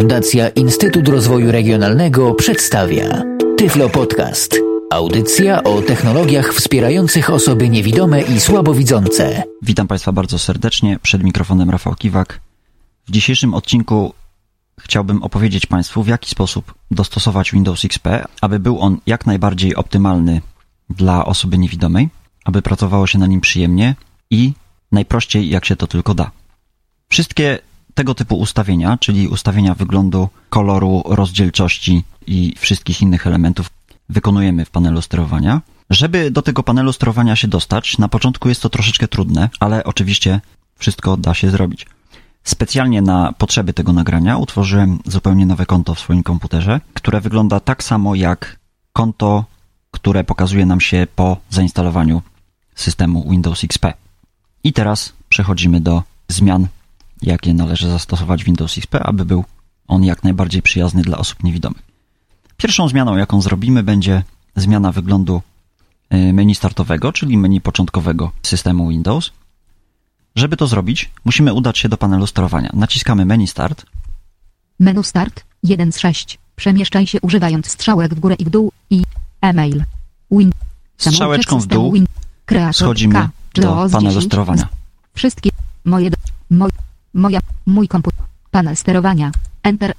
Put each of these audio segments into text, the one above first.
Fundacja Instytut Rozwoju Regionalnego przedstawia Tyflo Podcast. Audycja o technologiach wspierających osoby niewidome i słabowidzące. Witam Państwa bardzo serdecznie. Przed mikrofonem Rafał Kiwak. W dzisiejszym odcinku chciałbym opowiedzieć Państwu, w jaki sposób dostosować Windows XP, aby był on jak najbardziej optymalny dla osoby niewidomej, aby pracowało się na nim przyjemnie i najprościej jak się to tylko da. Wszystkie tego typu ustawienia, czyli ustawienia wyglądu, koloru, rozdzielczości i wszystkich innych elementów wykonujemy w panelu sterowania. Żeby do tego panelu sterowania się dostać, na początku jest to troszeczkę trudne, ale oczywiście wszystko da się zrobić. Specjalnie na potrzeby tego nagrania utworzyłem zupełnie nowe konto w swoim komputerze, które wygląda tak samo jak konto, które pokazuje nam się po zainstalowaniu systemu Windows XP. I teraz przechodzimy do zmian, jakie należy zastosować w Windows XP, aby był on jak najbardziej przyjazny dla osób niewidomych. Pierwszą zmianą, jaką zrobimy, będzie zmiana wyglądu menu startowego, czyli menu początkowego systemu Windows. Żeby to zrobić, musimy udać się do panelu sterowania. Naciskamy menu Start. Menu Start 1 z 6. Przemieszczaj się używając strzałek w górę i w dół i e-mail. Strzałeczką w dół schodzimy do panelu sterowania. Wszystkie moje... Mój komputer. Panel sterowania. Enter.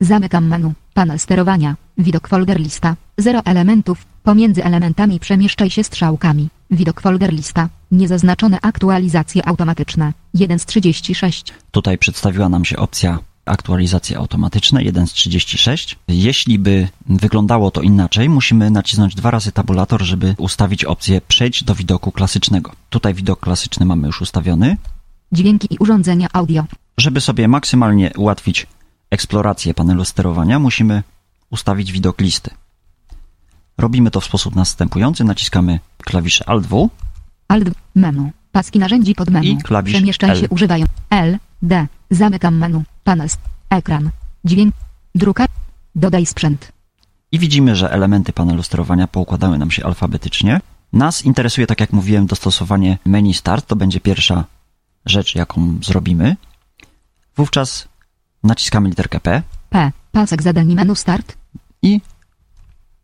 Zamykam menu. Panel sterowania. Widok folder lista. 0 elementów. Pomiędzy elementami przemieszczaj się strzałkami. Widok folder lista. Niezaznaczone aktualizacje automatyczne. 1 z 36. Tutaj przedstawiła nam się opcja aktualizacje automatyczne. 1 z 36. Jeśli by wyglądało to inaczej, musimy nacisnąć 2 razy tabulator, żeby ustawić opcję przejdź do widoku klasycznego. Tutaj widok klasyczny mamy już ustawiony. Dźwięki i urządzenia audio. Żeby sobie maksymalnie ułatwić eksplorację panelu sterowania, musimy ustawić widok listy. Robimy to w sposób następujący. Naciskamy klawisze Alt+W. Alt, menu, paski narzędzi pod menu. I klawisz Przemieszczaj L. się używają L, D. Zamykam menu, panel, ekran, dźwięk, druka, dodaj sprzęt. I widzimy, że elementy panelu sterowania poukładały nam się alfabetycznie. Nas interesuje, tak jak mówiłem, dostosowanie menu Start. To będzie pierwsza rzecz, jaką zrobimy. Wówczas naciskamy literkę P. P, pasek zadań i menu Start. I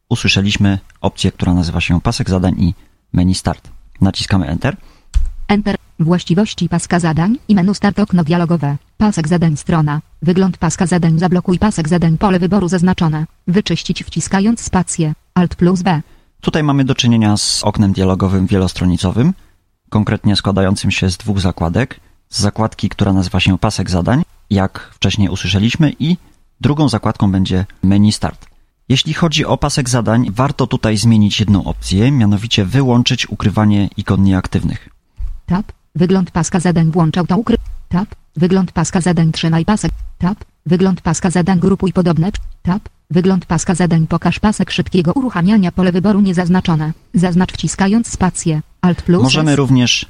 usłyszeliśmy opcję, która nazywa się pasek zadań i menu Start. Naciskamy Enter. Enter. Właściwości paska zadań i menu Start okno dialogowe. Pasek zadań strona. Wygląd paska zadań zablokuj pasek zadań pole wyboru zaznaczone. Wyczyścić wciskając spację. Alt+B. Tutaj mamy do czynienia z oknem dialogowym wielostronicowym, konkretnie składającym się z 2 zakładek. Z zakładki, która nazywa się pasek zadań, jak wcześniej usłyszeliśmy, i drugą zakładką będzie menu Start. Jeśli chodzi o pasek zadań, warto tutaj zmienić jedną opcję, mianowicie wyłączyć ukrywanie ikon nieaktywnych. Tab, wygląd paska zadań włączał to ukry... Tab, wygląd paska zadań trzymaj pasek. Tab, wygląd paska zadań grupuj podobne. Tab, wygląd paska zadań pokaż pasek szybkiego uruchamiania pole wyboru niezaznaczone. Zaznacz wciskając spację. Alt+S. Możemy również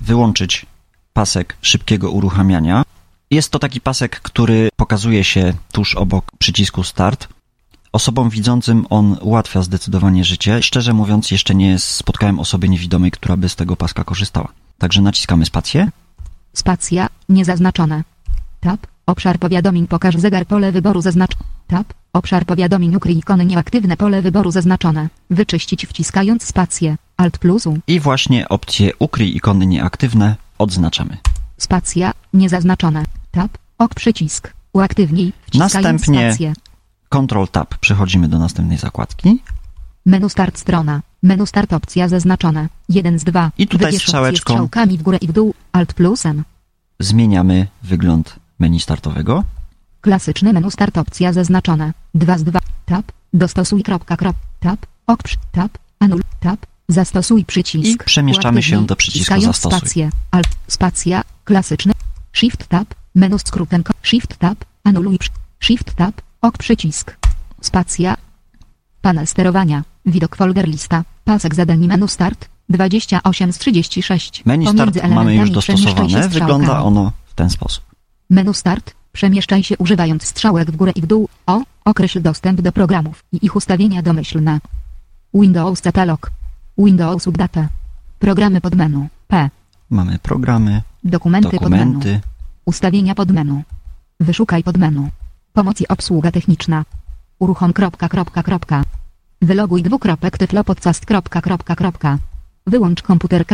wyłączyć pasek szybkiego uruchamiania. Jest to taki pasek, który pokazuje się tuż obok przycisku Start. Osobom widzącym on ułatwia zdecydowanie życie. Szczerze mówiąc, jeszcze nie spotkałem osoby niewidomej, która by z tego paska korzystała. Także naciskamy spację. Spacja, niezaznaczone. Tab, obszar powiadomień pokaż zegar pole wyboru zaznaczone. Tab, obszar powiadomień ukryj ikony nieaktywne pole wyboru zaznaczone. Wyczyścić wciskając spację. Alt+U. I właśnie opcję ukryj ikony nieaktywne odznaczamy. Spacja, niezaznaczone. Tab, ok przycisk. Uaktywnij wciskając następnie spację. Ctrl Tab. Przechodzimy do następnej zakładki. Menu Start strona. Menu Start opcja zaznaczone. 1 z 2. I tutaj strzałkami w górę i w dół. Alt+M. Zmieniamy wygląd menu startowego. Klasyczne menu Start opcja zaznaczone. 2 z 2. Tab. Dostosuj kropka krop. Tab. Ok. Tab. Anul. Tab. Zastosuj przycisk. I przemieszczamy się do przycisku zastosuj. Spację. Alt. Spacja. Klasyczne. Shift Tab. Menu skrótem. Shift Tab. Anuluj. Shift Tab. Ok przycisk. Spacja. Panel sterowania. Widok folder lista. Pasek zadań i menu Start. 28 z 36. Menu Start mamy już dostosowane. Wygląda ono w ten sposób. Menu Start. Przemieszczaj się używając strzałek w górę i w dół. O. Określ dostęp do programów i ich ustawienia domyślne. Windows Catalog. Windows Update. Programy pod menu. P. Mamy programy. Dokumenty pod menu. Ustawienia pod menu. Wyszukaj pod menu. Pomoc i obsługa techniczna. Uruchom. Wyloguj. Tyflopodcast. Wyłącz komputer.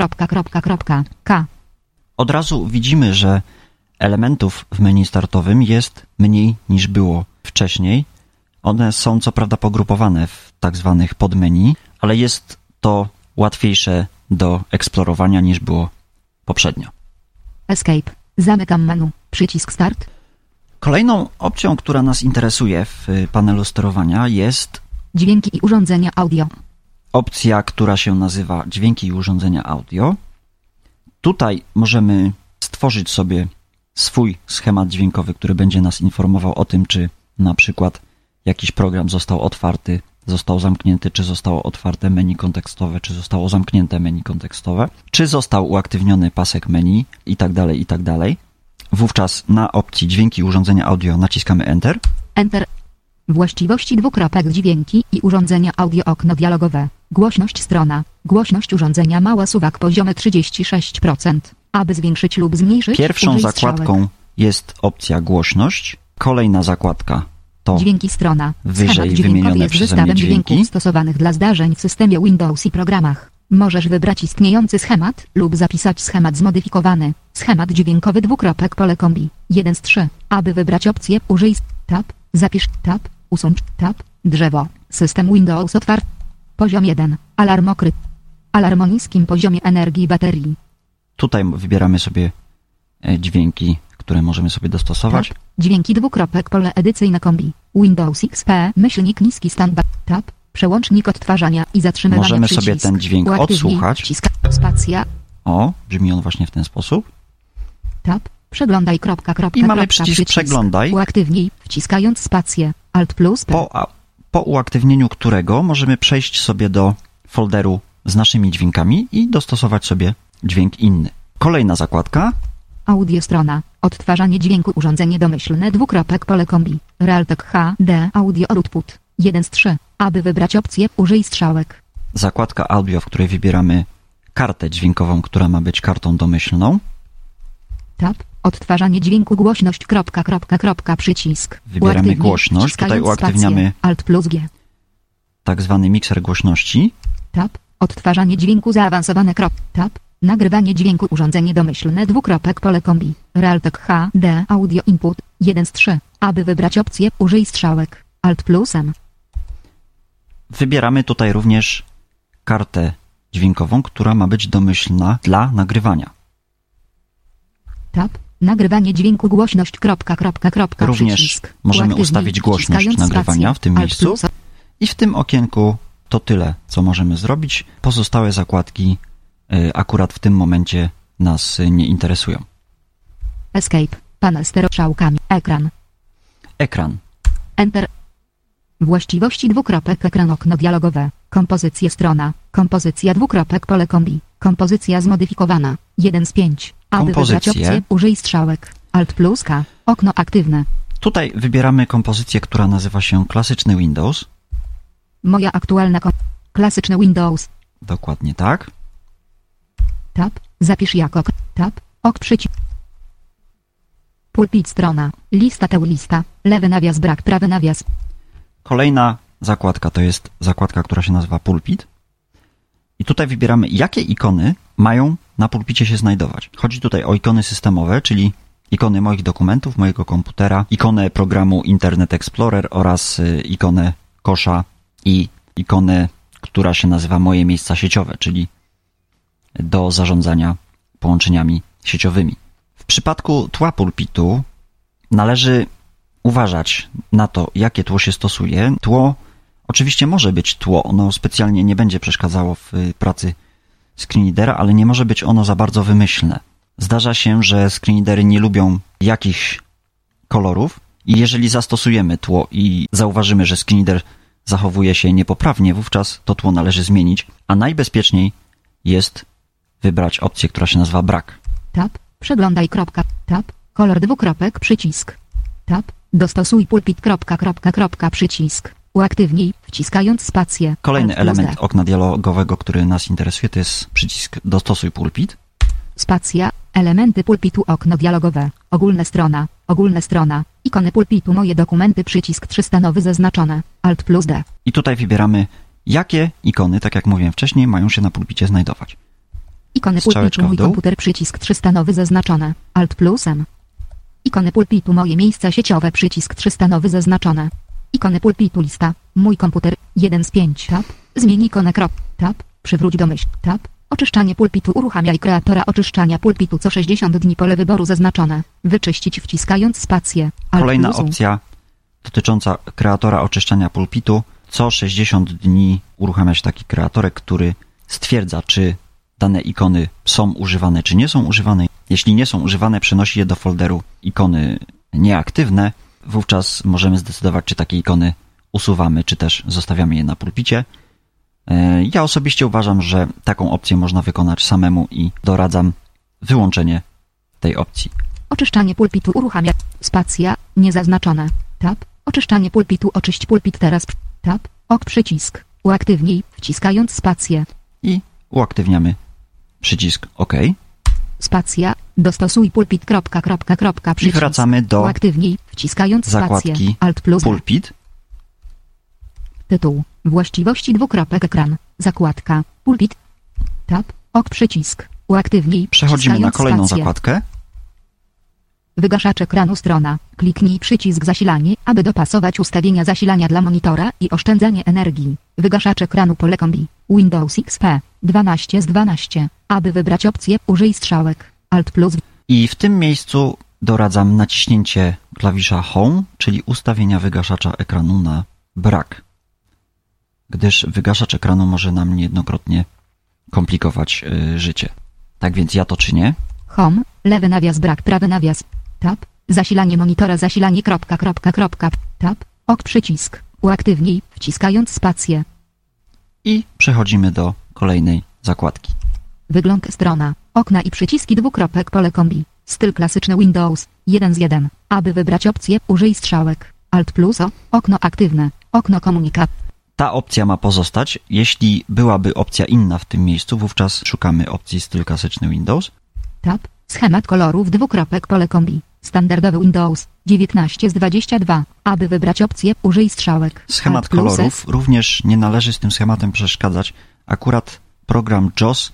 K. Od razu widzimy, że elementów w menu startowym jest mniej niż było wcześniej. One są co prawda pogrupowane w tak zwanych podmenu, ale jest to łatwiejsze do eksplorowania niż było poprzednio. Escape. Zamykam menu. Przycisk Start. Kolejną opcją, która nas interesuje w panelu sterowania jest dźwięki i urządzenia audio. Opcja, która się nazywa dźwięki i urządzenia audio. Tutaj możemy stworzyć sobie swój schemat dźwiękowy, który będzie nas informował o tym, czy na przykład jakiś program został otwarty, został zamknięty, czy zostało otwarte menu kontekstowe, czy zostało zamknięte menu kontekstowe, czy został uaktywniony pasek menu itd., itd. Wówczas na opcji dźwięki urządzenia audio naciskamy Enter. Enter. Właściwości dźwięki i urządzenia audio okno dialogowe. Głośność strona. Głośność urządzenia mała suwak poziomy 36%. Aby zwiększyć lub zmniejszyć. Pierwszą zakładką jest opcja głośność. Kolejna zakładka to dźwięki strona. Wyżej wymienione przeze mnie dźwięki stosowanych dla zdarzeń w systemie Windows i programach. Możesz wybrać istniejący schemat lub zapisać schemat zmodyfikowany. Schemat dźwiękowy pole kombi 1 z 3. Aby wybrać opcję użyj tab, zapisz tab, usuń tab, drzewo, system Windows otwarty. Poziom 1, alarm okry. Alarm o niskim poziomie energii baterii. Tutaj wybieramy sobie dźwięki, które możemy sobie dostosować. Tab. Dźwięki pole edycyjne kombi. Windows XP, -- standard, tab. Przełącznik odtwarzania i zatrzymywania. Możemy sobie ten dźwięk odsłuchać. Spacja. O, brzmi on właśnie w ten sposób. Tab. Przeglądaj. I mamy przycisk przeglądaj. Uaktywnij, wciskając spację. Alt plus P. Po uaktywnieniu którego możemy przejść sobie do folderu z naszymi dźwiękami i dostosować sobie dźwięk inny. Kolejna zakładka. Audio strona. Odtwarzanie dźwięku urządzenie domyślne pole kombi. Realtek HD Audio Output. 1 z 3. Aby wybrać opcję użyj strzałek. Zakładka audio, w której wybieramy kartę dźwiękową, która ma być kartą domyślną. Tab. Odtwarzanie dźwięku głośność. Przycisk. Wybieramy głośność. Tutaj uaktywniamy Alt plus G. Tak zwany mikser głośności. Tab. Odtwarzanie dźwięku zaawansowane. Tab. Nagrywanie dźwięku urządzenie domyślne pole kombi. Realtek HD Audio Input. 1 z 3. Aby wybrać opcję użyj strzałek. Alt plus M. Wybieramy tutaj również kartę dźwiękową, która ma być domyślna dla nagrywania. Tab. Nagrywanie dźwięku głośność. Również przycisk. Możemy ustawić głośność nagrywania w tym miejscu. I w tym okienku to tyle, co możemy zrobić. Pozostałe zakładki akurat w tym momencie nas nie interesują. Escape. Panel sterowania. Ekran. Enter. Właściwości ekran okno dialogowe. Kompozycje strona. Kompozycja pole kombi. Kompozycja zmodyfikowana. 1 z 5. Aby wybrać opcję użyj strzałek. Alt plus K. Okno aktywne. Tutaj wybieramy kompozycję, która nazywa się klasyczny Windows. Moja aktualna klasyczny Windows. Dokładnie tak. Tab. Zapisz jako tab. Przycisk. Pulpit strona. Lista lista. Lewy nawias brak. Prawy nawias. Kolejna zakładka to jest zakładka, która się nazywa pulpit. I tutaj wybieramy, jakie ikony mają na pulpicie się znajdować. Chodzi tutaj o ikony systemowe, czyli ikony moich dokumentów, mojego komputera, ikonę programu Internet Explorer oraz ikonę kosza i ikonę, która się nazywa moje miejsca sieciowe, czyli do zarządzania połączeniami sieciowymi. W przypadku tła pulpitu należy uważać na to, jakie tło się stosuje. Tło oczywiście może być tło, ono specjalnie nie będzie przeszkadzało w pracy screenreadera, ale nie może być ono za bardzo wymyślne. Zdarza się, że screenreadery nie lubią jakichś kolorów i jeżeli zastosujemy tło i zauważymy, że screenreader zachowuje się niepoprawnie, wówczas to tło należy zmienić, a najbezpieczniej jest wybrać opcję, która się nazywa brak. Tab, przeglądaj. Tab, kolor przycisk. Tab, dostosuj pulpit. Przycisk. Uaktywnij, wciskając spację. Kolejny element okna dialogowego, który nas interesuje, to jest przycisk dostosuj pulpit. Spacja, Elementy pulpitu, okno dialogowe, ogólna strona, ikony pulpitu, moje dokumenty, przycisk 300 nowy zaznaczone, Alt plus D. I tutaj wybieramy, jakie ikony, tak jak mówiłem wcześniej, mają się na pulpicie znajdować. Ikony pulpitu, mój komputer, przycisk 300 nowy zaznaczone, Alt plus M. Ikony pulpitu, moje miejsca sieciowe, przycisk 300 nowy zaznaczone. Ikony pulpitu, lista, mój komputer, 1 z 5, tab, zmień ikonę, krop, tab, przywróć do myśl, tab. Oczyszczanie pulpitu, uruchamiaj kreatora oczyszczania pulpitu co 60 dni, pole wyboru zaznaczone. Wyczyścić wciskając spację. Kolejna opcja dotycząca kreatora oczyszczania pulpitu. Co 60 dni uruchamia się taki kreatorek, który stwierdza, czy dane ikony są używane, czy nie są używane. Jeśli nie są używane, przenosi je do folderu ikony nieaktywne. Wówczas możemy zdecydować, czy takie ikony usuwamy, czy też zostawiamy je na pulpicie. Ja osobiście uważam, że taką opcję można wykonać samemu i doradzam wyłączenie tej opcji. Oczyszczanie pulpitu, uruchamia, spacja, niezaznaczone, tab, oczyszczanie pulpitu, oczyść pulpit teraz, tab, ok, przycisk, uaktywnij, wciskając spację. I uaktywniamy przycisk OK. Spacja, dostosuj pulpit, kropka, przycisk. I wracamy do uaktywnij, wciskając spację, Alt plus pulpit. Tytuł. Właściwości, dwukropek, ekran, zakładka, pulpit, tab, ok, przycisk, uaktywnij. Przechodzimy na kolejną spację. Zakładkę. Wygaszacz ekranu, strona, kliknij przycisk zasilanie, aby dopasować ustawienia zasilania dla monitora i oszczędzanie energii. Wygaszacz ekranu, pole kombi, Windows XP, 12 z 12, aby wybrać opcję, użyj strzałek, Alt plus. I w tym miejscu doradzam naciśnięcie klawisza Home, czyli ustawienia wygaszacza ekranu na brak, gdyż wygaszacz ekranu może nam niejednokrotnie komplikować życie. Tak więc ja to czynię. Home, lewy nawias, brak, prawy nawias, tab, zasilanie monitora, zasilanie, ... tab, ok, przycisk, uaktywnij, wciskając spację. I przechodzimy do kolejnej zakładki. Wygląd, strona, okna i przyciski, ... pole kombi, styl klasyczny Windows, 1 z 1, aby wybrać opcję, użyj strzałek, Alt plus O, okno aktywne, okno komunikat. Ta opcja ma pozostać. Jeśli byłaby opcja inna w tym miejscu, wówczas szukamy opcji styl klasyczny Windows. Tab, schemat kolorów, ... pole kombi, standardowy Windows, 19 z 22, aby wybrać opcję, użyj strzałek. Schemat kolorów, również nie należy z tym schematem przeszkadzać. Akurat program JAWS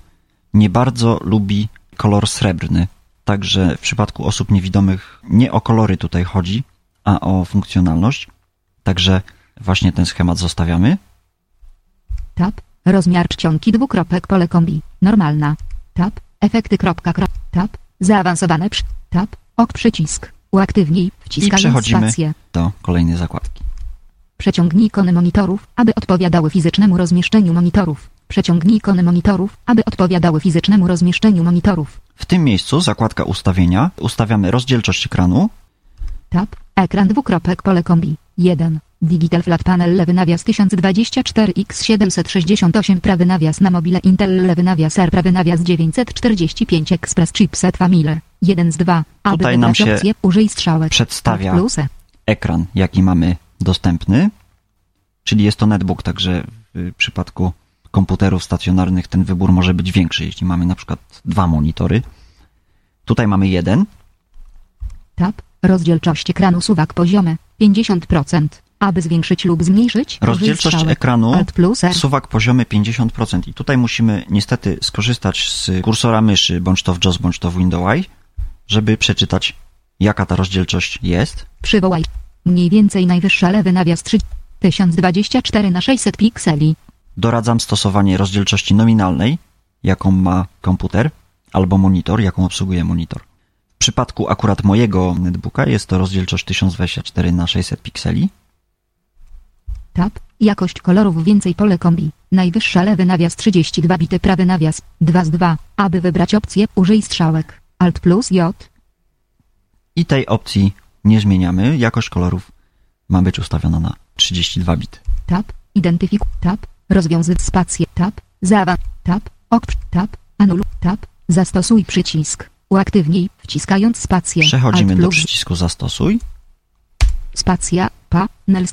nie bardzo lubi kolor srebrny, także w przypadku osób niewidomych nie o kolory tutaj chodzi, a o funkcjonalność. Także właśnie ten schemat zostawiamy. Tab, rozmiar czcionki, ... pole kombi, normalna, tab, efekty, ... tab, zaawansowane, tab, ok, przycisk, uaktywnij, wciskając spację. I przechodzimy do kolejnej zakładki. Przeciągnij ikony monitorów, aby odpowiadały fizycznemu rozmieszczeniu monitorów. Przeciągnij ikony monitorów, aby odpowiadały fizycznemu rozmieszczeniu monitorów. W tym miejscu zakładka ustawienia, ustawiamy rozdzielczość ekranu. Tab, ekran, ... pole kombi, 1. Digital Flat Panel, lewy nawias, 1024x768, prawy nawias, na mobile Intel, lewy nawias, R, prawy nawias, 945 Express Chipset Family, 1 z 2, aby tutaj nam się opcję, użyj strzałek, przedstawia ekran, jaki mamy dostępny, czyli jest to netbook, także w przypadku komputerów stacjonarnych ten wybór może być większy, jeśli mamy na przykład 2 monitory. Tutaj mamy 1. Tab, rozdzielczość ekranu, suwak poziomy, 50%. Aby zwiększyć lub zmniejszyć rozdzielczość ekranu, suwak poziomy 50%. I tutaj musimy niestety skorzystać z kursora myszy, bądź to w JAWS, bądź to w Windows, żeby przeczytać, jaka ta rozdzielczość jest. Przywołaj mniej więcej najwyższa, lewy nawias, 3024x600 pikseli. Doradzam stosowanie rozdzielczości nominalnej, jaką ma komputer albo monitor, jaką obsługuje monitor. W przypadku akurat mojego netbooka jest to rozdzielczość 1024x600 pikseli. Tab, jakość kolorów, więcej, pole kombi, najwyższa, lewy nawias, 32 bity, prawy nawias, 2 z 2, aby wybrać opcję, użyj strzałek, Alt plus J. I tej opcji nie zmieniamy, jakość kolorów ma być ustawiona na 32 bity. Tab, identyfikuj, tab, rozwiązyw, spację, tab, tab, ok, tab, anul, tab, zastosuj przycisk, uaktywnij, wciskając spację. Przechodzimy do przycisku zastosuj. Spacja, panel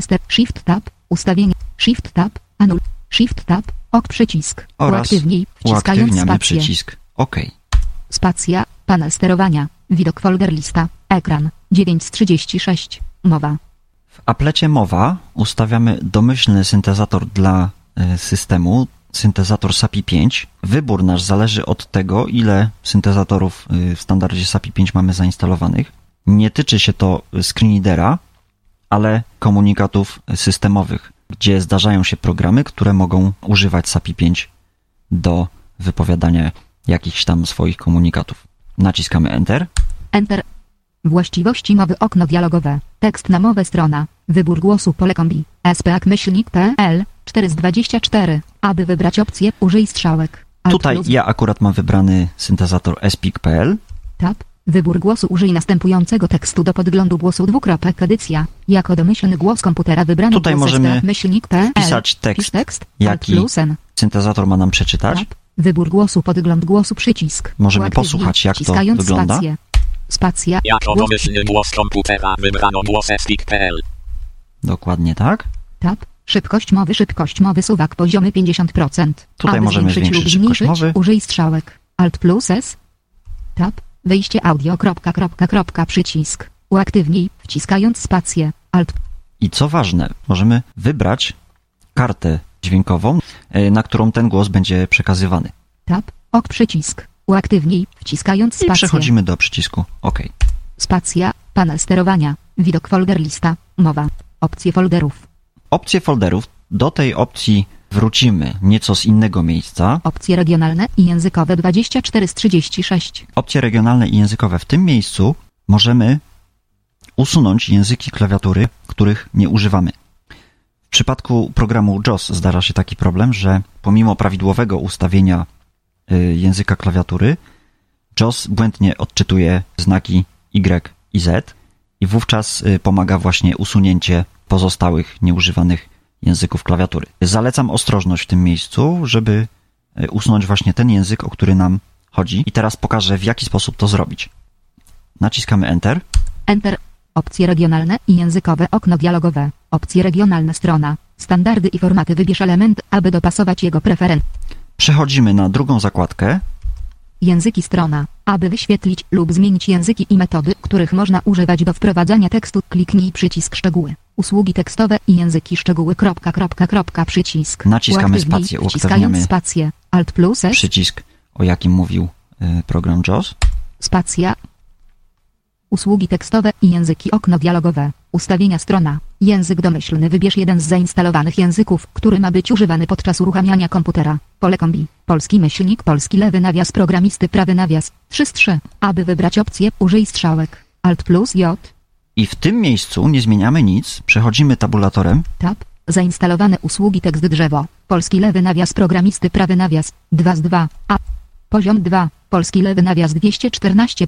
ster, shift tab, ustawienie, shift tab, anul, shift tab, ok, przycisk, uaktywnij, wciskając spację. Przycisk OK. spacja, panel sterowania, widok folder lista, ekran, 9 z 36, mowa. W aplecie mowa ustawiamy domyślny syntezator dla systemu, syntezator SAPI 5. Wybór nasz zależy od tego, ile syntezatorów w standardzie SAPI 5 mamy zainstalowanych. Nie tyczy się to screenreadera, ale komunikatów systemowych, gdzie zdarzają się programy, które mogą używać SAPI 5 do wypowiadania jakichś tam swoich komunikatów. Naciskamy Enter. Enter. Właściwości mowy, okno dialogowe, tekst na mowę, strona, wybór głosu, pole kombi, SPIC.pl, 4 z 24, aby wybrać opcję, użyj strzałek. Alt tutaj plus. Ja akurat mam wybrany syntezator SPIC.pl. Tab. Wybór głosu, użyj następującego tekstu do podglądu głosu, dwukropek, edycja, jako domyślny głos komputera wybrany. Tutaj możemy wpisać tekst, jaki syntezator ma nam przeczytać. Tab. Wybór głosu, podgląd głosu, przycisk. Możemy posłuchać, jak to wygląda. Spacja. Jako domyślny głos komputera wybrano głos SPIC.pl. Dokładnie tak. Tab. Szybkość mowy, suwak poziomy 50%. Tutaj aby możemy zwiększyć szybkość mowy. Użyj strzałek. Alt plus S. Tab. Wyjście audio. Przycisk. Uaktywnij, wciskając spację. Alt. I co ważne, możemy wybrać kartę dźwiękową, na którą ten głos będzie przekazywany. Tab. OK. Przycisk. Uaktywnij, wciskając spację. I przechodzimy do przycisku OK. Spacja, panel sterowania, widok folder lista, mowa, opcje folderów. Opcje folderów, do tej opcji wrócimy nieco z innego miejsca. Opcje regionalne i językowe 24 z 36. Opcje regionalne i językowe. W tym miejscu możemy usunąć języki klawiatury, których nie używamy. W przypadku programu JAWS zdarza się taki problem, że pomimo prawidłowego ustawienia języka klawiatury, JAWS błędnie odczytuje znaki Y i Z i wówczas pomaga właśnie usunięcie pozostałych nieużywanych języków klawiatury. Zalecam ostrożność w tym miejscu, żeby usunąć właśnie ten język, o który nam chodzi. I teraz pokażę, w jaki sposób to zrobić. Naciskamy Enter. Enter. Opcje regionalne i językowe. Okno dialogowe. Opcje regionalne. Strona. Standardy i formaty. Wybierz element, aby dopasować jego preferencje. Przechodzimy na drugą zakładkę. Języki strona. Aby wyświetlić lub zmienić języki i metody, których można używać do wprowadzania tekstu, kliknij przycisk szczegóły. Usługi tekstowe i języki szczegóły. Przycisk. Naciskamy spację. Wciskając spację. Alt plus S. Przycisk, o jakim mówił program JAWS. Spacja. Usługi tekstowe i języki. Okno dialogowe. Ustawienia strona. Język domyślny. Wybierz jeden z zainstalowanych języków, który ma być używany podczas uruchamiania komputera. Pole kombi. Polski / programisty . 3 z 3. Aby wybrać opcję, użyj strzałek. Alt plus J. I w tym miejscu nie zmieniamy nic. Przechodzimy tabulatorem. Tab. Zainstalowane usługi tekst drzewo. Polski / programisty . 2 z 2. A. Poziom 2. Polski / 214 .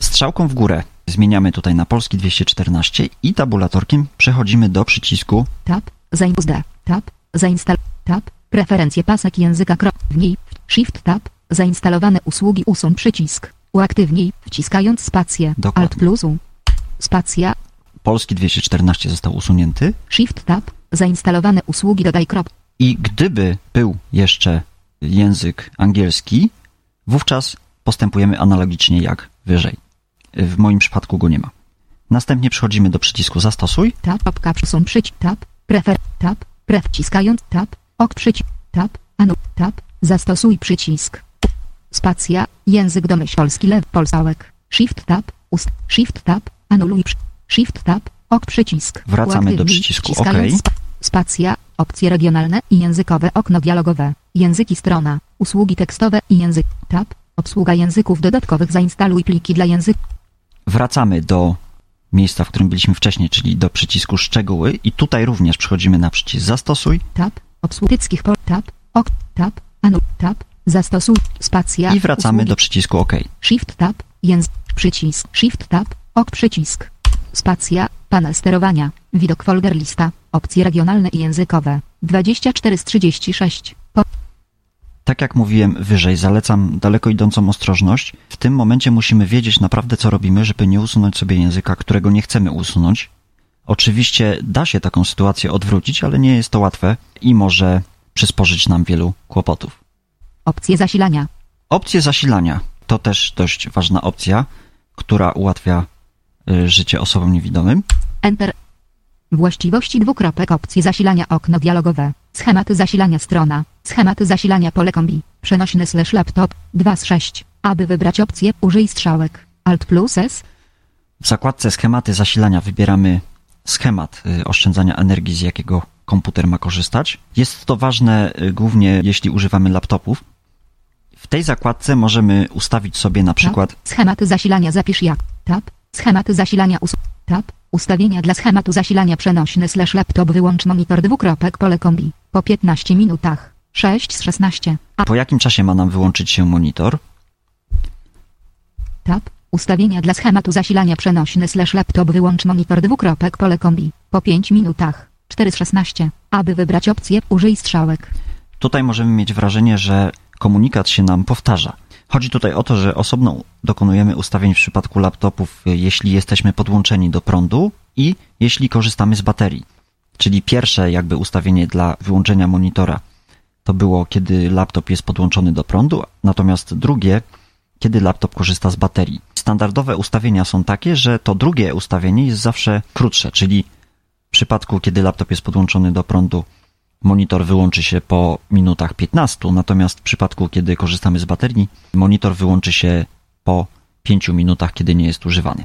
Strzałką w górę zmieniamy tutaj na Polski 214 i tabulatorkiem przechodzimy do przycisku Tab. Zainstall. Tab. Zainstall. Tab. Preferencje pasek języka. W niej. Shift Tab. Zainstalowane usługi. Usuń przycisk. Uaktywnij, wciskając spację. Dokładnie. Alt plus U. Spacja. Polski 214 został usunięty. Shift Tab. Zainstalowane usługi. Dodaj . I gdyby był jeszcze język angielski, wówczas postępujemy analogicznie jak wyżej. W moim przypadku go nie ma. Następnie przechodzimy do przycisku Zastosuj. Zastosuj przycisk. Spacja, język domyślny polski . Shift Tab, Shift Tab, anuluj, Shift Tab, przycisk. Wracamy do przycisku OK. Spacja, opcje regionalne i językowe, okno dialogowe, języki strona, usługi tekstowe i język, tab, obsługa języków dodatkowych, zainstaluj pliki dla języków. Wracamy do miejsca, w którym byliśmy wcześniej, czyli do przycisku szczegóły i tutaj również przechodzimy na przycisk zastosuj, tab, obsługa tyckich pol, tab, ok, tab, anul, tab, zastosuj, spacja. I wracamy do przycisku OK. Shift Tab, język, przycisk, Shift Tab, ok, przycisk, spacja, panel sterowania, widok folder lista, opcje regionalne i językowe, 24 z 36. Tak jak mówiłem wyżej, zalecam daleko idącą ostrożność. W tym momencie musimy wiedzieć naprawdę, co robimy, żeby nie usunąć sobie języka, którego nie chcemy usunąć. Oczywiście da się taką sytuację odwrócić, ale nie jest to łatwe i może przysporzyć nam wielu kłopotów. Opcje zasilania. To też dość ważna opcja, która ułatwia życie osobom niewidomym. Enter. Właściwości dwukropek opcji zasilania okno dialogowe. Schematy zasilania strona. Schematy zasilania pole kombi. Przenośny / laptop. 2/6. Aby wybrać opcję, użyj strzałek. Alt plus S. W zakładce schematy zasilania wybieramy schemat oszczędzania energii, z jakiego komputer ma korzystać. Jest to ważne głównie jeśli używamy laptopów. W tej zakładce możemy ustawić sobie na przykład schematy zasilania zapisz jak tab, schematy zasilania usług tab, ustawienia dla schematu zasilania przenośny / laptop wyłącz monitor dwukropek pole kombi po 15 minutach 6/16. A po jakim czasie ma nam wyłączyć się monitor? Tab. Ustawienia dla schematu zasilania przenośny / laptop wyłącz monitor dwukropek pole kombi po 5 minutach 4/16. Aby wybrać opcję, użyj strzałek. Tutaj możemy mieć wrażenie, że komunikat się nam powtarza. Chodzi tutaj o to, że osobno dokonujemy ustawień w przypadku laptopów, jeśli jesteśmy podłączeni do prądu i jeśli korzystamy z baterii. Czyli pierwsze jakby ustawienie dla wyłączenia monitora to było, kiedy laptop jest podłączony do prądu, natomiast drugie, kiedy laptop korzysta z baterii. Standardowe ustawienia są takie, że to drugie ustawienie jest zawsze krótsze, czyli w przypadku, kiedy laptop jest podłączony do prądu, monitor wyłączy się po minutach 15, natomiast w przypadku, kiedy korzystamy z baterii, monitor wyłączy się po 5 minutach, kiedy nie jest używany.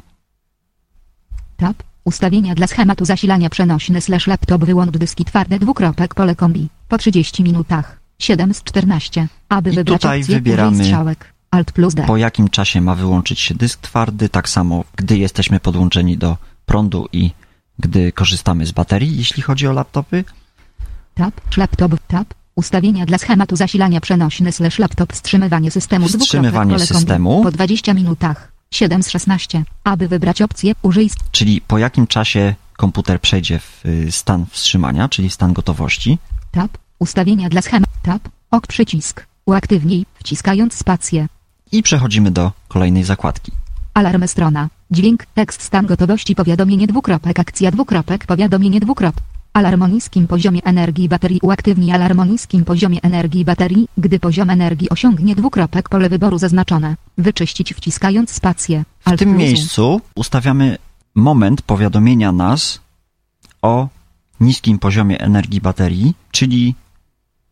Tab. Ustawienia dla schematu zasilania przenośny / laptop wyłącz dyski twarde dwukropek pole kombi po 30 minutach 7/14. Aby wybrać tutaj opcję, wybieramy strzałek. Alt plus D. Po jakim czasie ma wyłączyć się dysk twardy, tak samo gdy jesteśmy podłączeni do prądu i gdy korzystamy z baterii, jeśli chodzi o laptopy. Tab, laptop, tab, ustawienia dla schematu zasilania przenośny / laptop, wstrzymywanie systemu. Wstrzymywanie systemu. Po 20 minutach, 7/16. Aby wybrać opcję, użyj... Czyli po jakim czasie komputer przejdzie w stan wstrzymania, czyli w stan gotowości. Tab, ustawienia dla schematu, tab, ok przycisk, uaktywnij, wciskając spację. I przechodzimy do kolejnej zakładki. Alarm strona. Dźwięk, tekst, stan gotowości, powiadomienie dwukropek, akcja dwukropek, powiadomienie dwukropek. Alarm o niskim poziomie energii baterii. Uaktywnij alarm o niskim poziomie energii baterii, gdy poziom energii osiągnie dwukropek pole wyboru zaznaczone. Wyczyścić wciskając spację. W tym miejscu ustawiamy moment powiadomienia nas o niskim poziomie energii baterii, czyli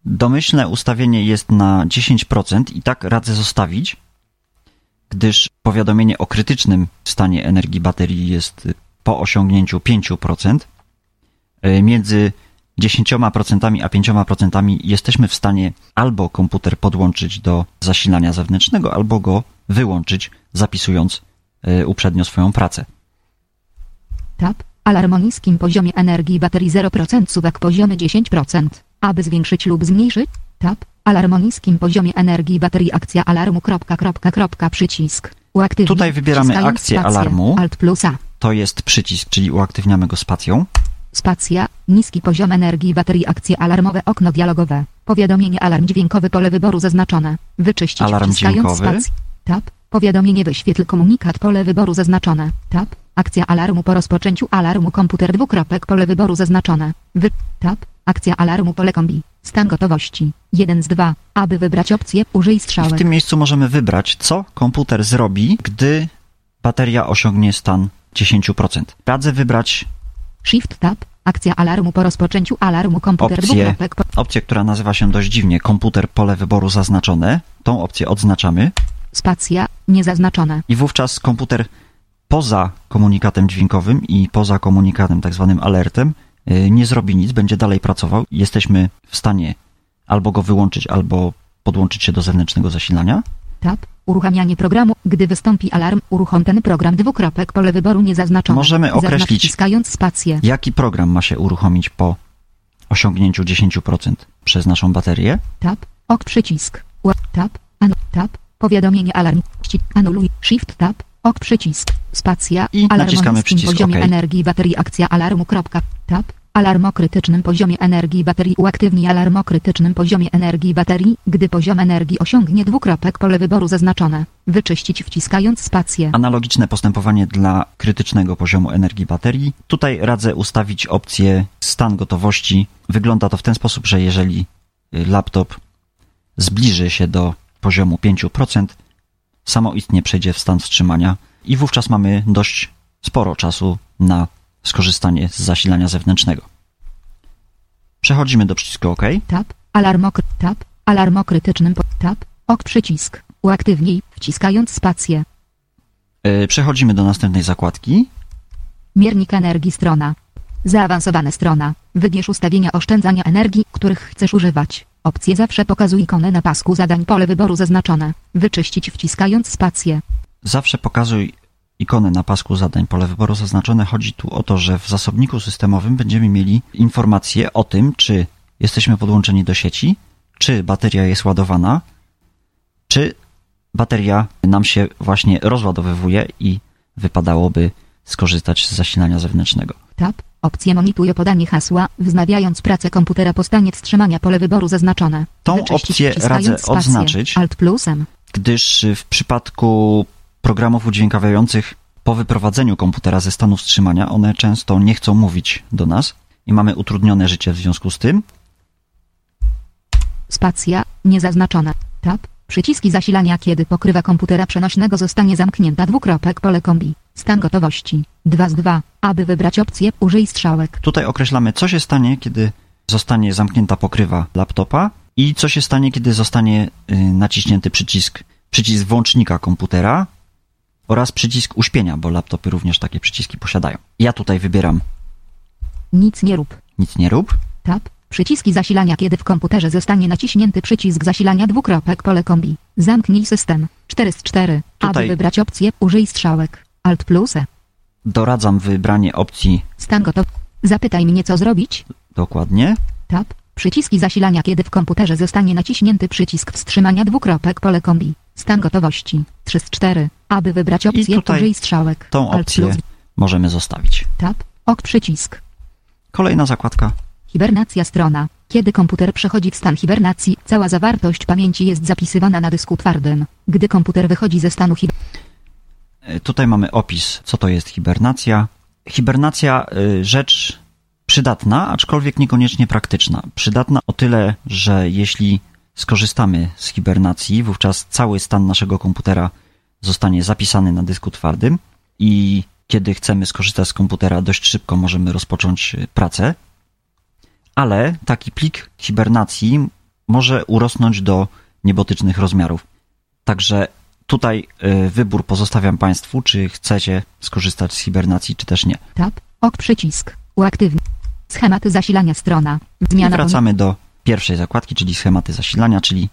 domyślne ustawienie jest na 10% i tak radzę zostawić, gdyż powiadomienie o krytycznym stanie energii baterii jest po osiągnięciu 5%. Między 10% a 5% jesteśmy w stanie albo komputer podłączyć do zasilania zewnętrznego, albo go wyłączyć, zapisując uprzednio swoją pracę. Tab. Alarm o niskim poziomie energii baterii 0%, suwak poziomy 10%. Aby zwiększyć lub zmniejszyć. Tab. Alarm o niskim poziomie energii baterii. Akcja alarmu. Przycisk. Uaktywnić. Tutaj wybieramy akcję spację. Alarmu. Alt plus A. To jest przycisk, czyli uaktywniamy go spacją. Spacja, niski poziom energii baterii, akcje alarmowe, okno dialogowe, powiadomienie alarm dźwiękowy, pole wyboru zaznaczone, wyczyścić alarm wciskając spację, tab, powiadomienie wyświetl komunikat, pole wyboru zaznaczone, tab, akcja alarmu po rozpoczęciu alarmu komputer dwukropek, pole wyboru zaznaczone, tab, akcja alarmu pole kombi, stan gotowości, 1 z 2, aby wybrać opcję, użyj strzałek. I w tym miejscu możemy wybrać, co komputer zrobi, gdy bateria osiągnie stan 10%. Radzę wybrać Shift Tab, akcja alarmu po rozpoczęciu alarmu komputer dwukropek. Opcję, która nazywa się dość dziwnie, komputer pole wyboru zaznaczone. Tą opcję odznaczamy. Spacja, niezaznaczone. I wówczas komputer poza komunikatem dźwiękowym i poza komunikatem tak zwanym alertem nie zrobi nic, będzie dalej pracował. Jesteśmy w stanie albo go wyłączyć, albo podłączyć się do zewnętrznego zasilania. Tab. Uruchamianie programu, gdy wystąpi alarm, uruchom ten program dwukropek pole wyboru niezaznaczone. Możemy określić, jaki program ma się uruchomić po osiągnięciu 10% przez naszą baterię. Tab, ok przycisk, tab, tab, powiadomienie alarm, anuluj, shift tab, ok przycisk, spacja, i naciskamy przycisk poziomie OK. Energii baterii, akcja alarmu, tab. Alarm o krytycznym poziomie energii baterii. Uaktywnij alarm o krytycznym poziomie energii baterii, gdy poziom energii osiągnie dwukropek pole wyboru zaznaczone. Wyczyścić wciskając spację. Analogiczne postępowanie dla krytycznego poziomu energii baterii. Tutaj radzę ustawić opcję stan gotowości. Wygląda to w ten sposób, że jeżeli laptop zbliży się do poziomu 5%, samoistnie przejdzie w stan wstrzymania i wówczas mamy dość sporo czasu na skorzystanie z zasilania zewnętrznego. Przechodzimy do przycisku OK. Tab, alarm o krytycznym, tab, ok przycisk, uaktywnij, wciskając spację. Przechodzimy do następnej zakładki. Miernik energii strona. Zaawansowana strona. Wybierz ustawienia oszczędzania energii, których chcesz używać. Opcje zawsze pokazuj ikonę na pasku zadań, pole wyboru zaznaczone. Wyczyścić wciskając spację. Zawsze pokazuj ikonę na pasku zadań, pole wyboru zaznaczone. Chodzi tu o to, że w zasobniku systemowym będziemy mieli informacje o tym, czy jesteśmy podłączeni do sieci, czy bateria jest ładowana, czy bateria nam się właśnie rozładowywuje i wypadałoby skorzystać z zasilania zewnętrznego. Tab. Opcję monituje podanie hasła, wznawiając pracę komputera po stanie wstrzymania, pole wyboru zaznaczone. Tą wyczyścić opcję radzę spację, odznaczyć, gdyż w przypadku programów udźwiękawiających po wyprowadzeniu komputera ze stanu wstrzymania one często nie chcą mówić do nas i mamy utrudnione życie w związku z tym. Spacja niezaznaczona. Tab. Przyciski zasilania, kiedy pokrywa komputera przenośnego zostanie zamknięta, dwukropek, pole kombi. Stan gotowości 2 z 2. Aby wybrać opcję, użyj strzałek. Tutaj określamy, co się stanie, kiedy zostanie zamknięta pokrywa laptopa i co się stanie, kiedy zostanie naciśnięty przycisk włącznika komputera oraz przycisk uśpienia, bo laptopy również takie przyciski posiadają. Ja tutaj wybieram nic nie rób. Nic nie rób. Tab. Przyciski zasilania, kiedy w komputerze zostanie naciśnięty przycisk zasilania, dwukropek, pole kombi. Zamknij system 4 z 4. Tutaj aby wybrać opcję, użyj strzałek. Alt plus E. Doradzam wybranie opcji stan gotowy. Zapytaj mnie, co zrobić. Dokładnie. Tab. Przyciski zasilania, kiedy w komputerze zostanie naciśnięty przycisk wstrzymania, dwukropek, pole kombi. Stan gotowości 3 z 4. Aby wybrać opcję, użyj strzałek. Tą opcję Alt plus. Możemy zostawić. Tab. Ok przycisk. Kolejna zakładka. Hibernacja strona. Kiedy komputer przechodzi w stan hibernacji, cała zawartość pamięci jest zapisywana na dysku twardym. Gdy komputer wychodzi ze stanu hibernacji. Tutaj mamy opis, co to jest hibernacja. Hibernacja, rzecz przydatna, aczkolwiek niekoniecznie praktyczna. Przydatna o tyle, że jeśli skorzystamy z hibernacji, wówczas cały stan naszego komputera zostanie zapisany na dysku twardym i kiedy chcemy skorzystać z komputera, dość szybko możemy rozpocząć pracę, ale taki plik hibernacji może urosnąć do niebotycznych rozmiarów. Także tutaj wybór pozostawiam Państwu, czy chcecie skorzystać z hibernacji, czy też nie. Tab, ok przycisk, uaktywnij. Schematy zasilania strona. Zmiana. I wracamy do pierwszej zakładki, czyli schematy zasilania, czyli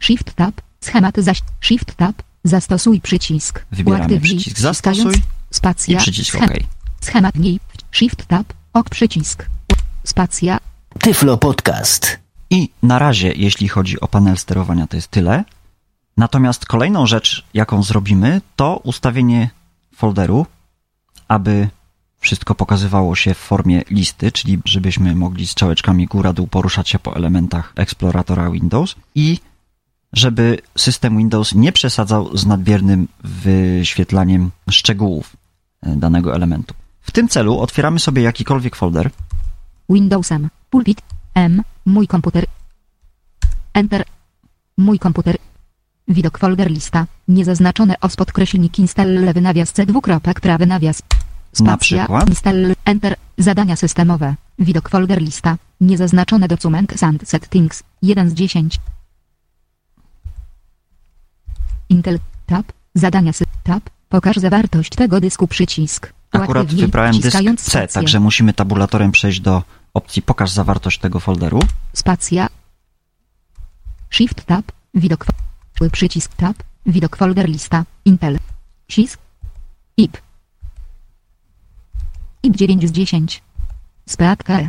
Shift Tab, schematy zasilania, Shift Tab, zastosuj przycisk. Wybieramy przycisk zastosuj spacja, i przycisk OK. Schemat niej, Shift Tab, ok przycisk, spacja. Tyflo Podcast. I na razie, jeśli chodzi o panel sterowania, to jest tyle. Natomiast kolejną rzecz, jaką zrobimy, to ustawienie folderu, aby wszystko pokazywało się w formie listy, czyli żebyśmy mogli z strzałeczkami góra-dół poruszać się po elementach eksploratora Windows i żeby system Windows nie przesadzał z nadmiernym wyświetlaniem szczegółów danego elementu. W tym celu otwieramy sobie jakikolwiek folder. Windows M, pulpit, M, mój komputer, Enter, mój komputer. Widok folder lista, niezaznaczone o podkreślnik install lewy nawias c dwukropek prawy nawias spacja, na przykład install enter zadania systemowe, widok folder lista, niezaznaczone document sound settings 1 z 10 Intel tab zadania tab pokaż zawartość tego dysku przycisk. Akurat wybrałem dysk C, także musimy tabulatorem przejść do opcji pokaż zawartość tego folderu spacja shift tab widok przycisk tab, widok folder lista, Intel, SIS, IP, IP 9 z 10, SPIC.pl.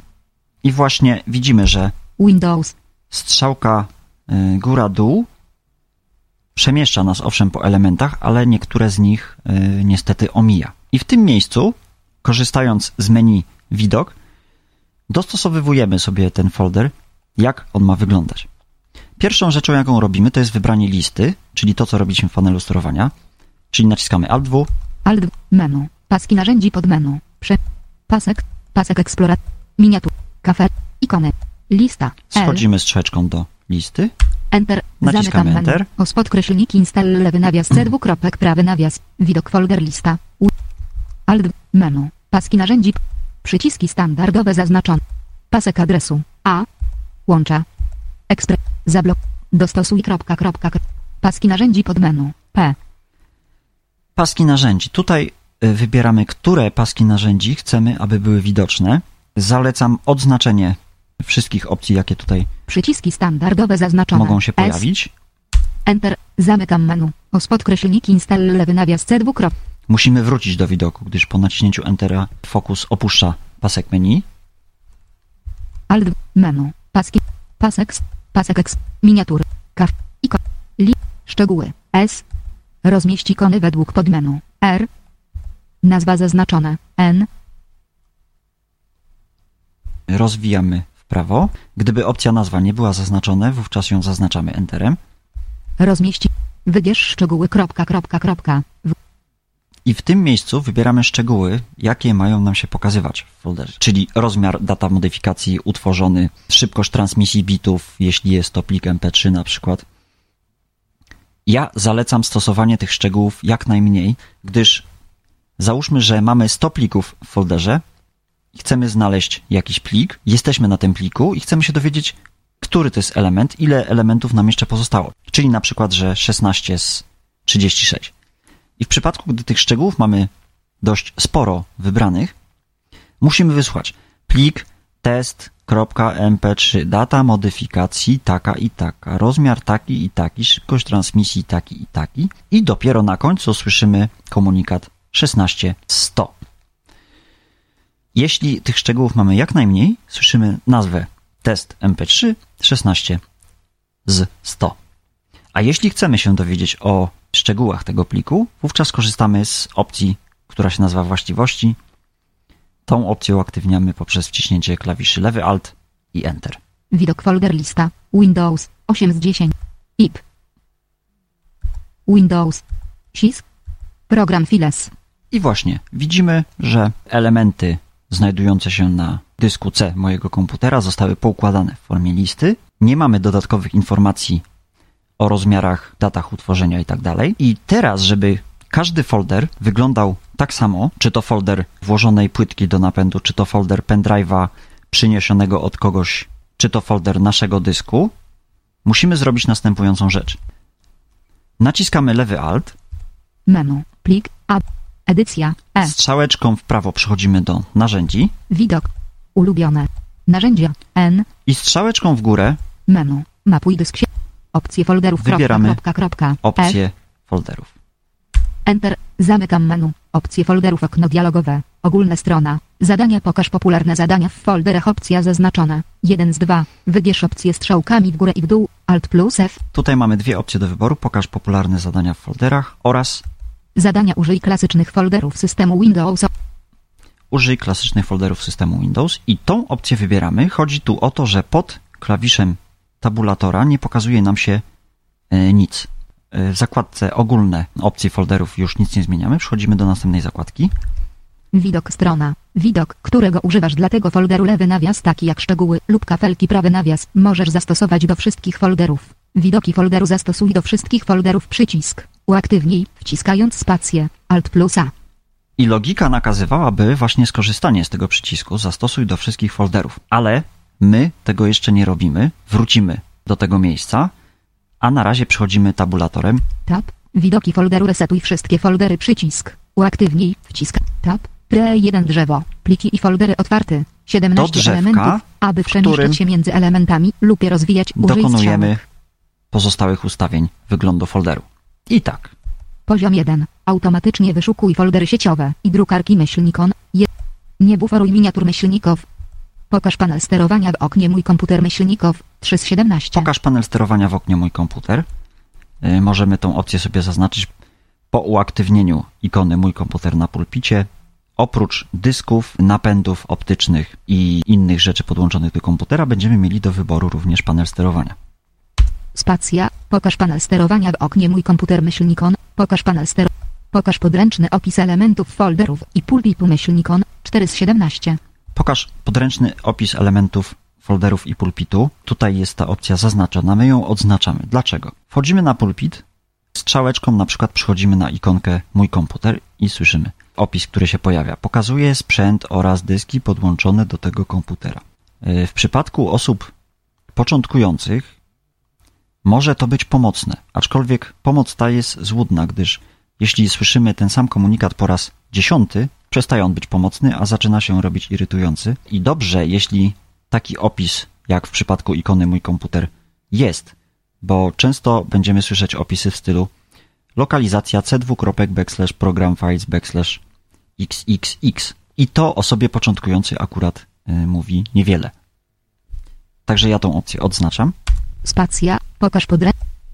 I właśnie widzimy, że Windows strzałka góra-dół przemieszcza nas owszem po elementach, ale niektóre z nich niestety omija. I w tym miejscu, korzystając z menu widok, dostosowujemy sobie ten folder, jak on ma wyglądać. Pierwszą rzeczą, jaką robimy, to jest wybranie listy, czyli to, co robiliśmy w panelu sterowania, czyli naciskamy Alt W. Alt menu, paski narzędzi pod menu, pasek eksplorator, miniatur, kafe, ikony, lista. Schodzimy strzeczką do listy. Enter. Naciskam Enter. Podkreślnik install lewy nawias C2 kropek prawy nawias. Widok folder lista. Alt menu. Paski narzędzi. Przyciski standardowe zaznaczone. Pasek adresu. A. Łącza. Ekspres. Zablok. Dostosuj . Paski narzędzi pod menu. P. Paski narzędzi. Tutaj wybieramy, które paski narzędzi chcemy, aby były widoczne. Zalecam odznaczenie wszystkich opcji, jakie tutaj przyciski standardowe zaznaczone mogą się pojawić. Enter. Zamykam menu. Podkreślnik install lewy nawias C2. Musimy wrócić do widoku, gdyż po naciśnięciu Entera fokus opuszcza pasek menu. Alt menu. Paski. Pasek X. Miniatury. K. Ikon. Li. Szczegóły. S. Rozmieść ikony według podmenu. R. Nazwa zaznaczone. N. Rozwijamy w prawo. Gdyby opcja nazwa nie była zaznaczona, wówczas ją zaznaczamy Enterem. Rozmieść. Wybierz szczegóły. I w tym miejscu wybieramy szczegóły, jakie mają nam się pokazywać w folderze, czyli rozmiar, data modyfikacji, utworzony, szybkość transmisji bitów, jeśli jest to plik MP3 na przykład. Ja zalecam stosowanie tych szczegółów jak najmniej, gdyż załóżmy, że mamy 100 plików w folderze i chcemy znaleźć jakiś plik, jesteśmy na tym pliku i chcemy się dowiedzieć, który to jest element, ile elementów nam jeszcze pozostało, czyli na przykład, że 16 z 36. I w przypadku, gdy tych szczegółów mamy dość sporo wybranych, musimy wysłać plik test.mp3, data modyfikacji taka i taka, rozmiar taki i taki, szybkość transmisji taki i taki i dopiero na końcu słyszymy komunikat 16100. Jeśli tych szczegółów mamy jak najmniej, słyszymy nazwę test mp3 16100. A jeśli chcemy się dowiedzieć o szczegółach tego pliku, wówczas korzystamy z opcji, która się nazywa właściwości. Tą opcję uaktywniamy poprzez wciśnięcie klawiszy lewy Alt i Enter. Widok folder lista Windows 8/10 IP Windows SIS Program Files. I właśnie widzimy, że elementy znajdujące się na dysku C mojego komputera zostały poukładane w formie listy. Nie mamy dodatkowych informacji o rozmiarach, datach utworzenia i tak dalej. I teraz, żeby każdy folder wyglądał tak samo, czy to folder włożonej płytki do napędu, czy to folder pendrive'a przyniesionego od kogoś, czy to folder naszego dysku, musimy zrobić następującą rzecz. Naciskamy lewy Alt. Menu, plik, edycja, E. Strzałeczką w prawo przechodzimy do narzędzi. Widok, ulubione, narzędzia, N. I strzałeczką w górę. Menu, mapuj dysk się. Opcje folderów. Wybieramy opcje folderów. Enter. Zamykam menu. Opcje folderów. Okno dialogowe. Ogólna strona. Zadania. Pokaż popularne zadania w folderach. Opcja zaznaczona. 1 z 2. Wybierz opcje strzałkami w górę i w dół. Alt plus F. Tutaj mamy dwie opcje do wyboru. Pokaż popularne zadania w folderach oraz zadania. Użyj klasycznych folderów systemu Windows. Użyj klasycznych folderów systemu Windows. I tą opcję wybieramy. Chodzi tu o to, że pod klawiszem tabulatora nie pokazuje nam się nic. W zakładce ogólne opcji folderów już nic nie zmieniamy. Przechodzimy do następnej zakładki. Widok strona. Widok, którego używasz dla tego folderu lewy nawias taki jak szczegóły lub kafelki prawy nawias możesz zastosować do wszystkich folderów. Widoki folderu zastosuj do wszystkich folderów przycisk. Uaktywnij, wciskając spację, Alt plus A. I logika nakazywałaby właśnie skorzystanie z tego przycisku. Zastosuj do wszystkich folderów, ale my tego jeszcze nie robimy. Wrócimy do tego miejsca, a na razie przechodzimy tabulatorem. Tab. Widoki folderu. Resetuj wszystkie foldery. Przycisk. Uaktywnij. Wcisk. Tab. Pre1 drzewo. Pliki i foldery otwarty. 17 do drzewka, elementów, aby przemieszczać się między elementami lub je rozwijać. Dokonujemy pozostałych ustawień wyglądu folderu. I tak. Poziom 1. Automatycznie wyszukuj foldery sieciowe i drukarki -- Nie buforuj miniatur -- Pokaż panel sterowania w oknie mój komputer -- 3/17. Pokaż panel sterowania w oknie mój komputer. Możemy tą opcję sobie zaznaczyć po uaktywnieniu ikony mój komputer na pulpicie. Oprócz dysków, napędów optycznych i innych rzeczy podłączonych do komputera będziemy mieli do wyboru również panel sterowania. Spacja. Pokaż panel sterowania w oknie mój komputer -- Pokaż panel sterowania. Pokaż podręczny opis elementów folderów i pulpitu -- 4/17. Pokaż podręczny opis elementów folderów i pulpitu. Tutaj jest ta opcja zaznaczona, my ją odznaczamy. Dlaczego? Wchodzimy na pulpit, strzałeczką na przykład przechodzimy na ikonkę Mój komputer i słyszymy opis, który się pojawia. Pokazuje sprzęt oraz dyski podłączone do tego komputera. W przypadku osób początkujących może to być pomocne, aczkolwiek pomoc ta jest złudna, gdyż jeśli słyszymy ten sam komunikat po raz 10, przestaje on być pomocny, a zaczyna się robić irytujący. I dobrze, jeśli taki opis, jak w przypadku ikony Mój komputer, jest, bo często będziemy słyszeć opisy w stylu lokalizacja c2.program files /xxx i to osobie początkującej akurat mówi niewiele. Także ja tą opcję odznaczam. Spacja,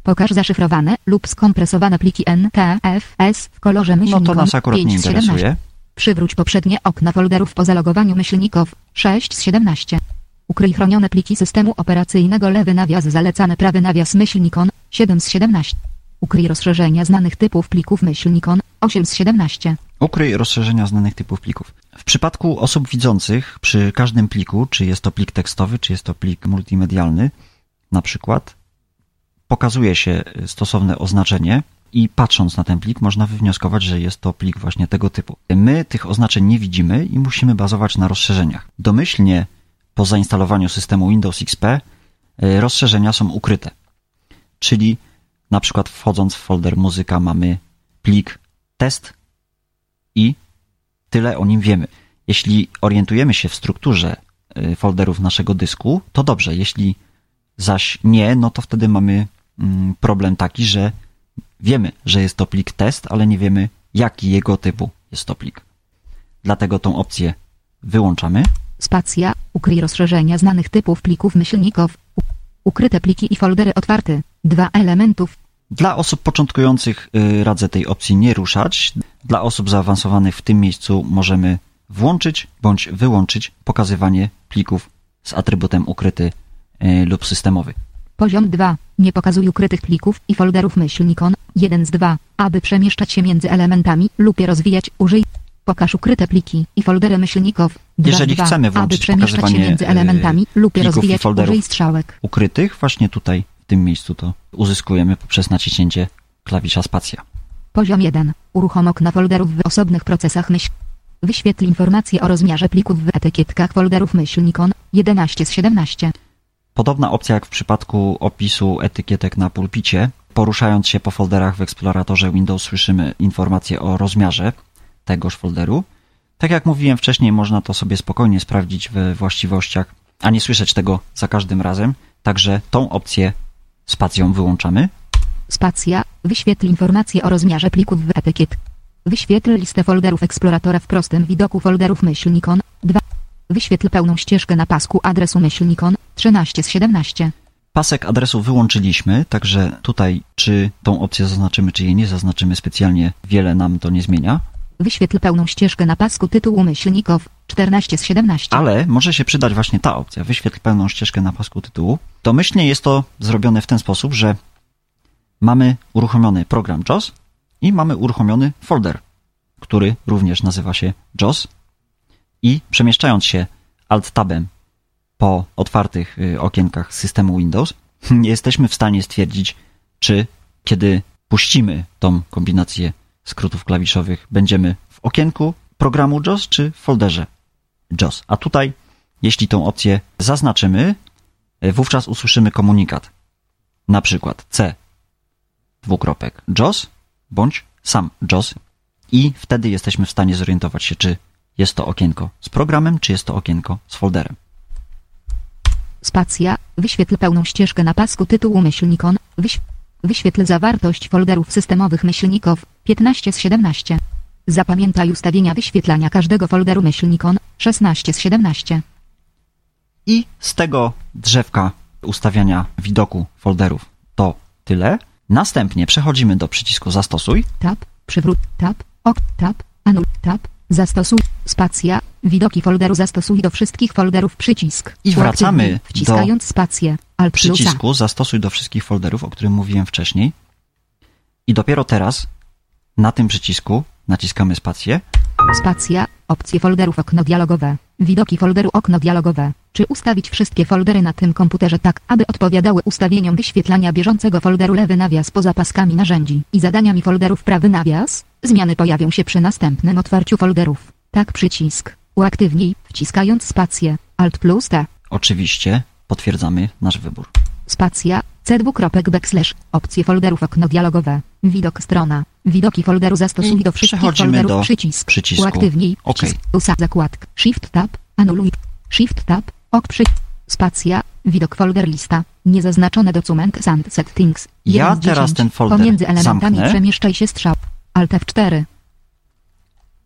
pokaż zaszyfrowane lub skompresowane pliki NTFS w kolorze myślników. No to nas akurat nie interesuje. Przywróć poprzednie okna folderów po zalogowaniu myślników 6/17. Ukryj chronione pliki systemu operacyjnego /zalecany/myślnikon 7/17. Ukryj rozszerzenia znanych typów plików myślnikon 8/17. Ukryj rozszerzenia znanych typów plików. W przypadku osób widzących przy każdym pliku, czy jest to plik tekstowy, czy jest to plik multimedialny, na przykład, pokazuje się stosowne oznaczenie i patrząc na ten plik można wywnioskować, że jest to plik właśnie tego typu. My tych oznaczeń nie widzimy i musimy bazować na rozszerzeniach. Domyślnie po zainstalowaniu systemu Windows XP rozszerzenia są ukryte. Czyli na przykład wchodząc w folder muzyka mamy plik test i tyle o nim wiemy. Jeśli orientujemy się w strukturze folderów naszego dysku, to dobrze. Jeśli zaś nie, no to wtedy mamy problem taki, że wiemy, że jest to plik test, ale nie wiemy, jaki jego typu jest to plik. Dlatego tą opcję wyłączamy. Spacja, ukryj rozszerzenia znanych typów plików myślników, ukryte pliki i foldery otwarte, 2 elementów. Dla osób początkujących radzę tej opcji nie ruszać. Dla osób zaawansowanych w tym miejscu możemy włączyć bądź wyłączyć pokazywanie plików z atrybutem ukryty lub systemowy. Poziom 2. Nie pokazuj ukrytych plików i folderów myślnikon 1/2. Aby przemieszczać się między elementami lub je rozwijać, użyj pokaż ukryte pliki i foldery myślników 2/2. Jeżeli chcemy włączyć pokazywanie między elementami lub je rozwijać, użyj strzałek ukrytych. Właśnie tutaj, w tym miejscu to uzyskujemy poprzez naciśnięcie klawisza spacja. Poziom 1. Uruchom okna folderów w osobnych procesach myśl. Wyświetl informacje o rozmiarze plików w etykietkach folderów myślnikon 11/17. Podobna opcja jak w przypadku opisu etykietek na pulpicie. Poruszając się po folderach w eksploratorze Windows słyszymy informacje o rozmiarze tegoż folderu. Tak jak mówiłem wcześniej, można to sobie spokojnie sprawdzić we właściwościach, a nie słyszeć tego za każdym razem. Także tą opcję spacją wyłączamy. Spacja, wyświetl informacje o rozmiarze plików w etykiet. Wyświetl listę folderów eksploratora w prostym widoku folderów myślnikon 2. Wyświetl pełną ścieżkę na pasku adresu myślnikon 13/17. Pasek adresu wyłączyliśmy, także tutaj czy tą opcję zaznaczymy, czy jej nie zaznaczymy specjalnie, wiele nam to nie zmienia. Wyświetl pełną ścieżkę na pasku tytułu myślników 14/17. Ale może się przydać właśnie ta opcja, wyświetl pełną ścieżkę na pasku tytułu. Domyślnie jest to zrobione w ten sposób, że mamy uruchomiony program JAWS i mamy uruchomiony folder, który również nazywa się JAWS i przemieszczając się Alt-Tabem po otwartych okienkach systemu Windows, nie jesteśmy w stanie stwierdzić, czy kiedy puścimy tą kombinację skrótów klawiszowych, będziemy w okienku programu JAWS, czy w folderze JAWS. A tutaj, jeśli tą opcję zaznaczymy, wówczas usłyszymy komunikat, na przykład C:\JAWS bądź sam JAWS i wtedy jesteśmy w stanie zorientować się, czy jest to okienko z programem, czy jest to okienko z folderem. Spacja, wyświetl pełną ścieżkę na pasku tytułu myślnikon, wyświetl zawartość folderów systemowych myślników 15/17. Zapamiętaj ustawienia wyświetlania każdego folderu myślnikon 16/17. I z tego drzewka ustawiania widoku folderów to tyle. Następnie przechodzimy do przycisku zastosuj. Tab, przywrót, tab, ok, tab, anul, tab. Zastosuj, spacja, widoki folderu zastosuj do wszystkich folderów przycisk. I wracamy wciskając spację, alt przycisku zastosuj do wszystkich folderów, o którym mówiłem wcześniej. I dopiero teraz na tym przycisku naciskamy spację. Spacja, opcje folderów, okno dialogowe, widoki folderu, okno dialogowe. Czy ustawić wszystkie foldery na tym komputerze tak, aby odpowiadały ustawieniom wyświetlania bieżącego folderu, lewy nawias poza paskami narzędzi i zadaniami folderów, prawy nawias? Zmiany pojawią się przy następnym otwarciu folderów. Tak przycisk. Uaktywnij, wciskając spację, Alt plus T. Oczywiście, potwierdzamy nasz wybór. Spacja, C2. Opcje folderów, okno dialogowe, widok strona, widoki folderu, zastosuj do wszystkich folderów, do przycisku. Uaktywnij, okay. Zakładka, Shift Tab, anuluj, Shift Tab, ok, spacja, widok folder lista, niezaznaczone document Sand Settings. Ja teraz ten folder pomiędzy elementami zamknę. Przemieszczaj się strzał, Alt F4.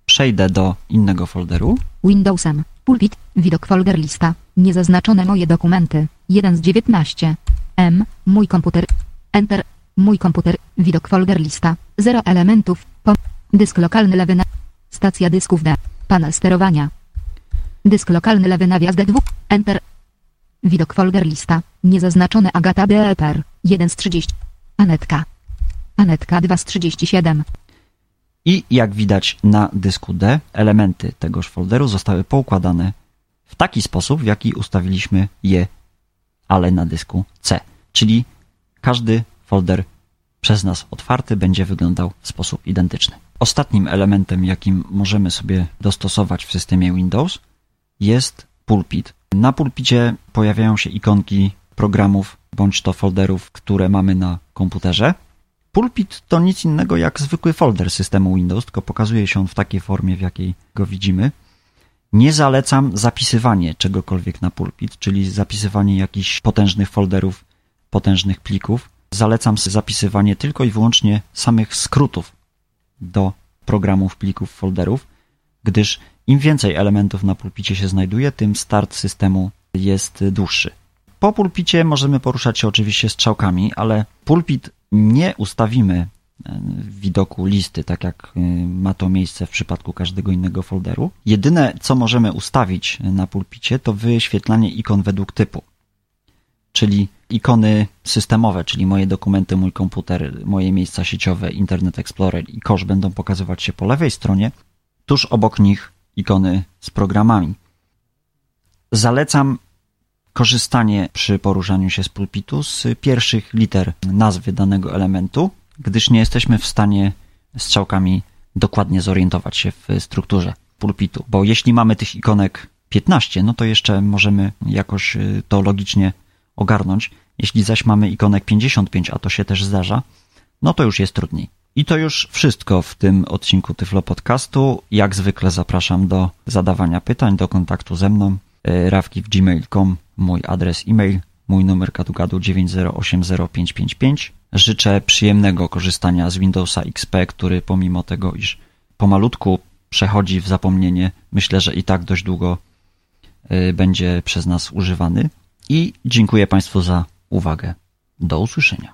Przejdę do innego folderu. Windowsem, pulpit, widok folder lista, niezaznaczone moje dokumenty, 1 z 19. M, mój komputer, Enter, mój komputer, widok folder lista, 0 elementów, dysk lokalny, lewy na... stacja dysków D, panel sterowania, dysk lokalny, lewy nawias D2, Enter, widok folder lista, niezaznaczone Agata BEPR, 1 z 30, Anetka 2 z 37. I jak widać na dysku D, elementy tegoż folderu zostały poukładane w taki sposób, w jaki ustawiliśmy je, ale na dysku C, czyli każdy folder przez nas otwarty będzie wyglądał w sposób identyczny. Ostatnim elementem, jakim możemy sobie dostosować w systemie Windows, jest pulpit. Na pulpicie pojawiają się ikonki programów bądź to folderów, które mamy na komputerze. Pulpit to nic innego jak zwykły folder systemu Windows, tylko pokazuje się on w takiej formie, w jakiej go widzimy. Nie zalecam zapisywania czegokolwiek na pulpit, czyli zapisywanie jakichś potężnych folderów, potężnych plików. Zalecam zapisywanie tylko i wyłącznie samych skrótów do programów, plików, folderów, gdyż im więcej elementów na pulpicie się znajduje, tym start systemu jest dłuższy. Po pulpicie możemy poruszać się oczywiście strzałkami, ale pulpit nie ustawimy w widoku listy, tak jak ma to miejsce w przypadku każdego innego folderu. Jedyne, co możemy ustawić na pulpicie, to wyświetlanie ikon według typu, czyli ikony systemowe, czyli moje dokumenty, mój komputer, moje miejsca sieciowe, Internet Explorer i kosz będą pokazywać się po lewej stronie, tuż obok nich ikony z programami. Zalecam korzystanie przy poruszaniu się z pulpitu z pierwszych liter nazwy danego elementu, gdyż nie jesteśmy w stanie strzałkami dokładnie zorientować się w strukturze pulpitu, bo jeśli mamy tych ikonek 15, no to jeszcze możemy jakoś to logicznie ogarnąć. Jeśli zaś mamy ikonek 55, a to się też zdarza, no to już jest trudniej. I to już wszystko w tym odcinku Tyflo Podcastu. Jak zwykle zapraszam do zadawania pytań, do kontaktu ze mną. rafki@gmail.com, mój adres e-mail, mój numer gadu-gadu 9080555. Życzę przyjemnego korzystania z Windowsa XP, który pomimo tego, iż pomalutku przechodzi w zapomnienie, myślę, że i tak dość długo będzie przez nas używany. I dziękuję Państwu za uwagę. Do usłyszenia.